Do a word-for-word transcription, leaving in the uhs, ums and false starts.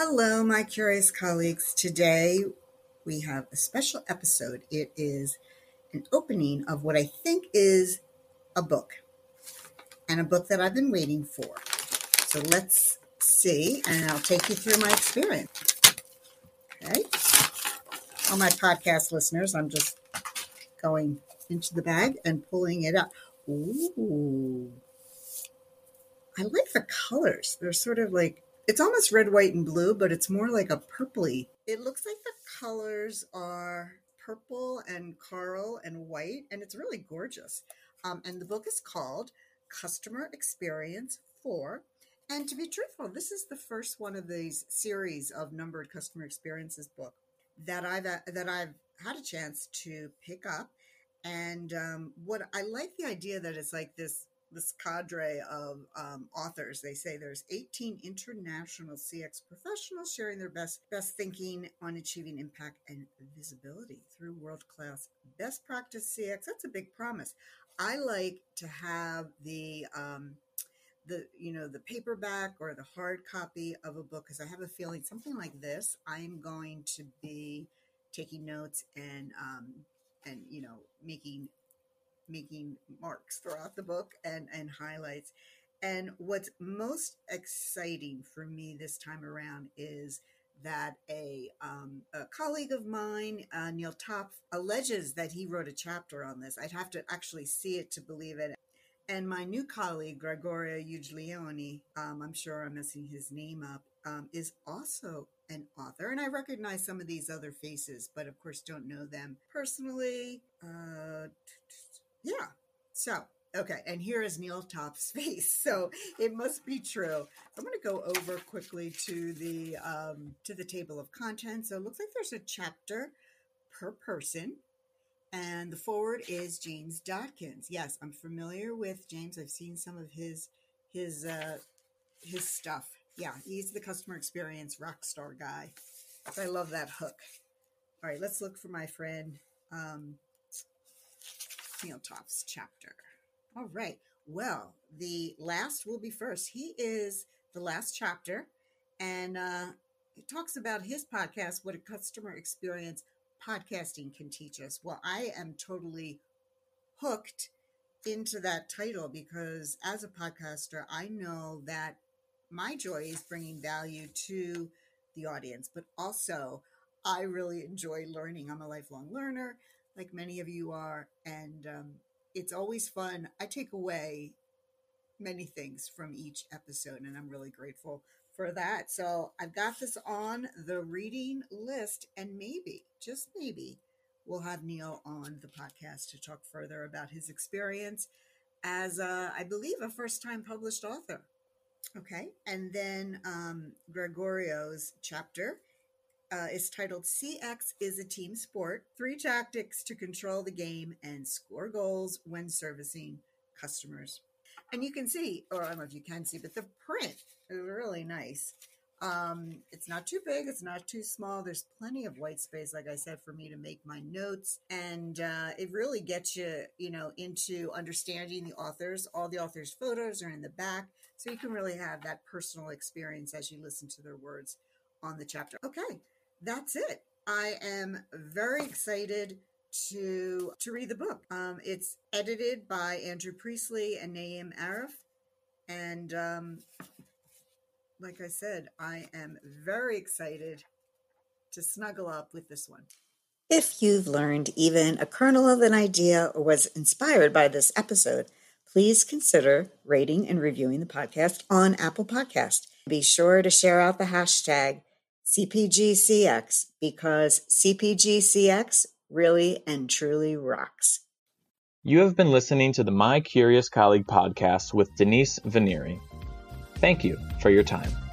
Hello, my curious colleagues. Today, we have a special episode. It is an opening of what I think is a book, and a book that I've been waiting for. So let's see, and I'll take you through my experience. Okay. All my podcast listeners, I'm just going into the bag and pulling it up. Ooh. I like the colors. They're sort of like, it's almost red, white, and blue, but it's more like a purpley. It looks like the colors are purple and coral and white, and it's really gorgeous. Um, and the book is called Customer Experience four. And to be truthful, this is the first one of these series of numbered customer experiences book that I've uh, that I've had a chance to pick up. And um, what I like the idea that it's like this this cadre of um, authors. They say there's eighteen international C X professionals sharing their best, best thinking on achieving impact and visibility through world-class best practice C X. That's a big promise. I like to have the, um, the you know, the paperback or the hard copy of a book because I have a feeling something like this, I'm going to be taking notes and, um, and you know, making making marks throughout the book and, and highlights. And what's most exciting for me this time around is that a, um, a colleague of mine, uh, Neil Topf, alleges that he wrote a chapter on this. I'd have to actually see it to believe it. And my new colleague, Gregorio Uglioni, um, I'm sure I'm messing his name up, um, is also an author. And I recognize some of these other faces, but of course don't know them personally. Uh, Yeah. So, okay. And here is Neil Topf's face. So it must be true. I'm going to go over quickly to the, um, to the table of contents. So it looks like there's a chapter per person. And the forward is James Dodkins. Yes, I'm familiar with James. I've seen some of his, his, uh, his stuff. Yeah. He's the customer experience rock star guy. So I love that hook. All right. Let's look for my friend, um, Neil Topf's chapter. All right. Well, the last will be first. He is the last chapter, and uh, it talks about his podcast, what a customer experience podcasting can teach us. Well, I am totally hooked into that title because as a podcaster, I know that my joy is bringing value to the audience, but also I really enjoy learning. I'm a lifelong learner, like many of you are, and um, it's always fun. I take away many things from each episode, and I'm really grateful for that. So I've got this on the reading list, and maybe, just maybe, we'll have Neil on the podcast to talk further about his experience as, a, I believe, a first-time published author. Okay, and then um, Gregorio's chapter Uh, is titled C X is a Team Sport, Three Tactics to Control the Game and Score Goals When Servicing Customers. And you can see, or I don't know if you can see, but the print is really nice. Um, it's not too big. It's not too small. There's plenty of white space, like I said, for me to make my notes. And uh, it really gets you, you know, into understanding the authors. All the authors' photos are in the back. So you can really have that personal experience as you listen to their words on the chapter. Okay. That's it. I am very excited to to read the book. Um, it's edited by Andrew Priestley and Naeem Arif. And um, like I said, I am very excited to snuggle up with this one. If you've learned even a kernel of an idea or was inspired by this episode, please consider rating and reviewing the podcast on Apple Podcast. Be sure to share out the hashtag C P G C X because C P G C X really and truly rocks. You have been listening to the My Curious Colleague podcast with Denise Venneri. Thank you for your time.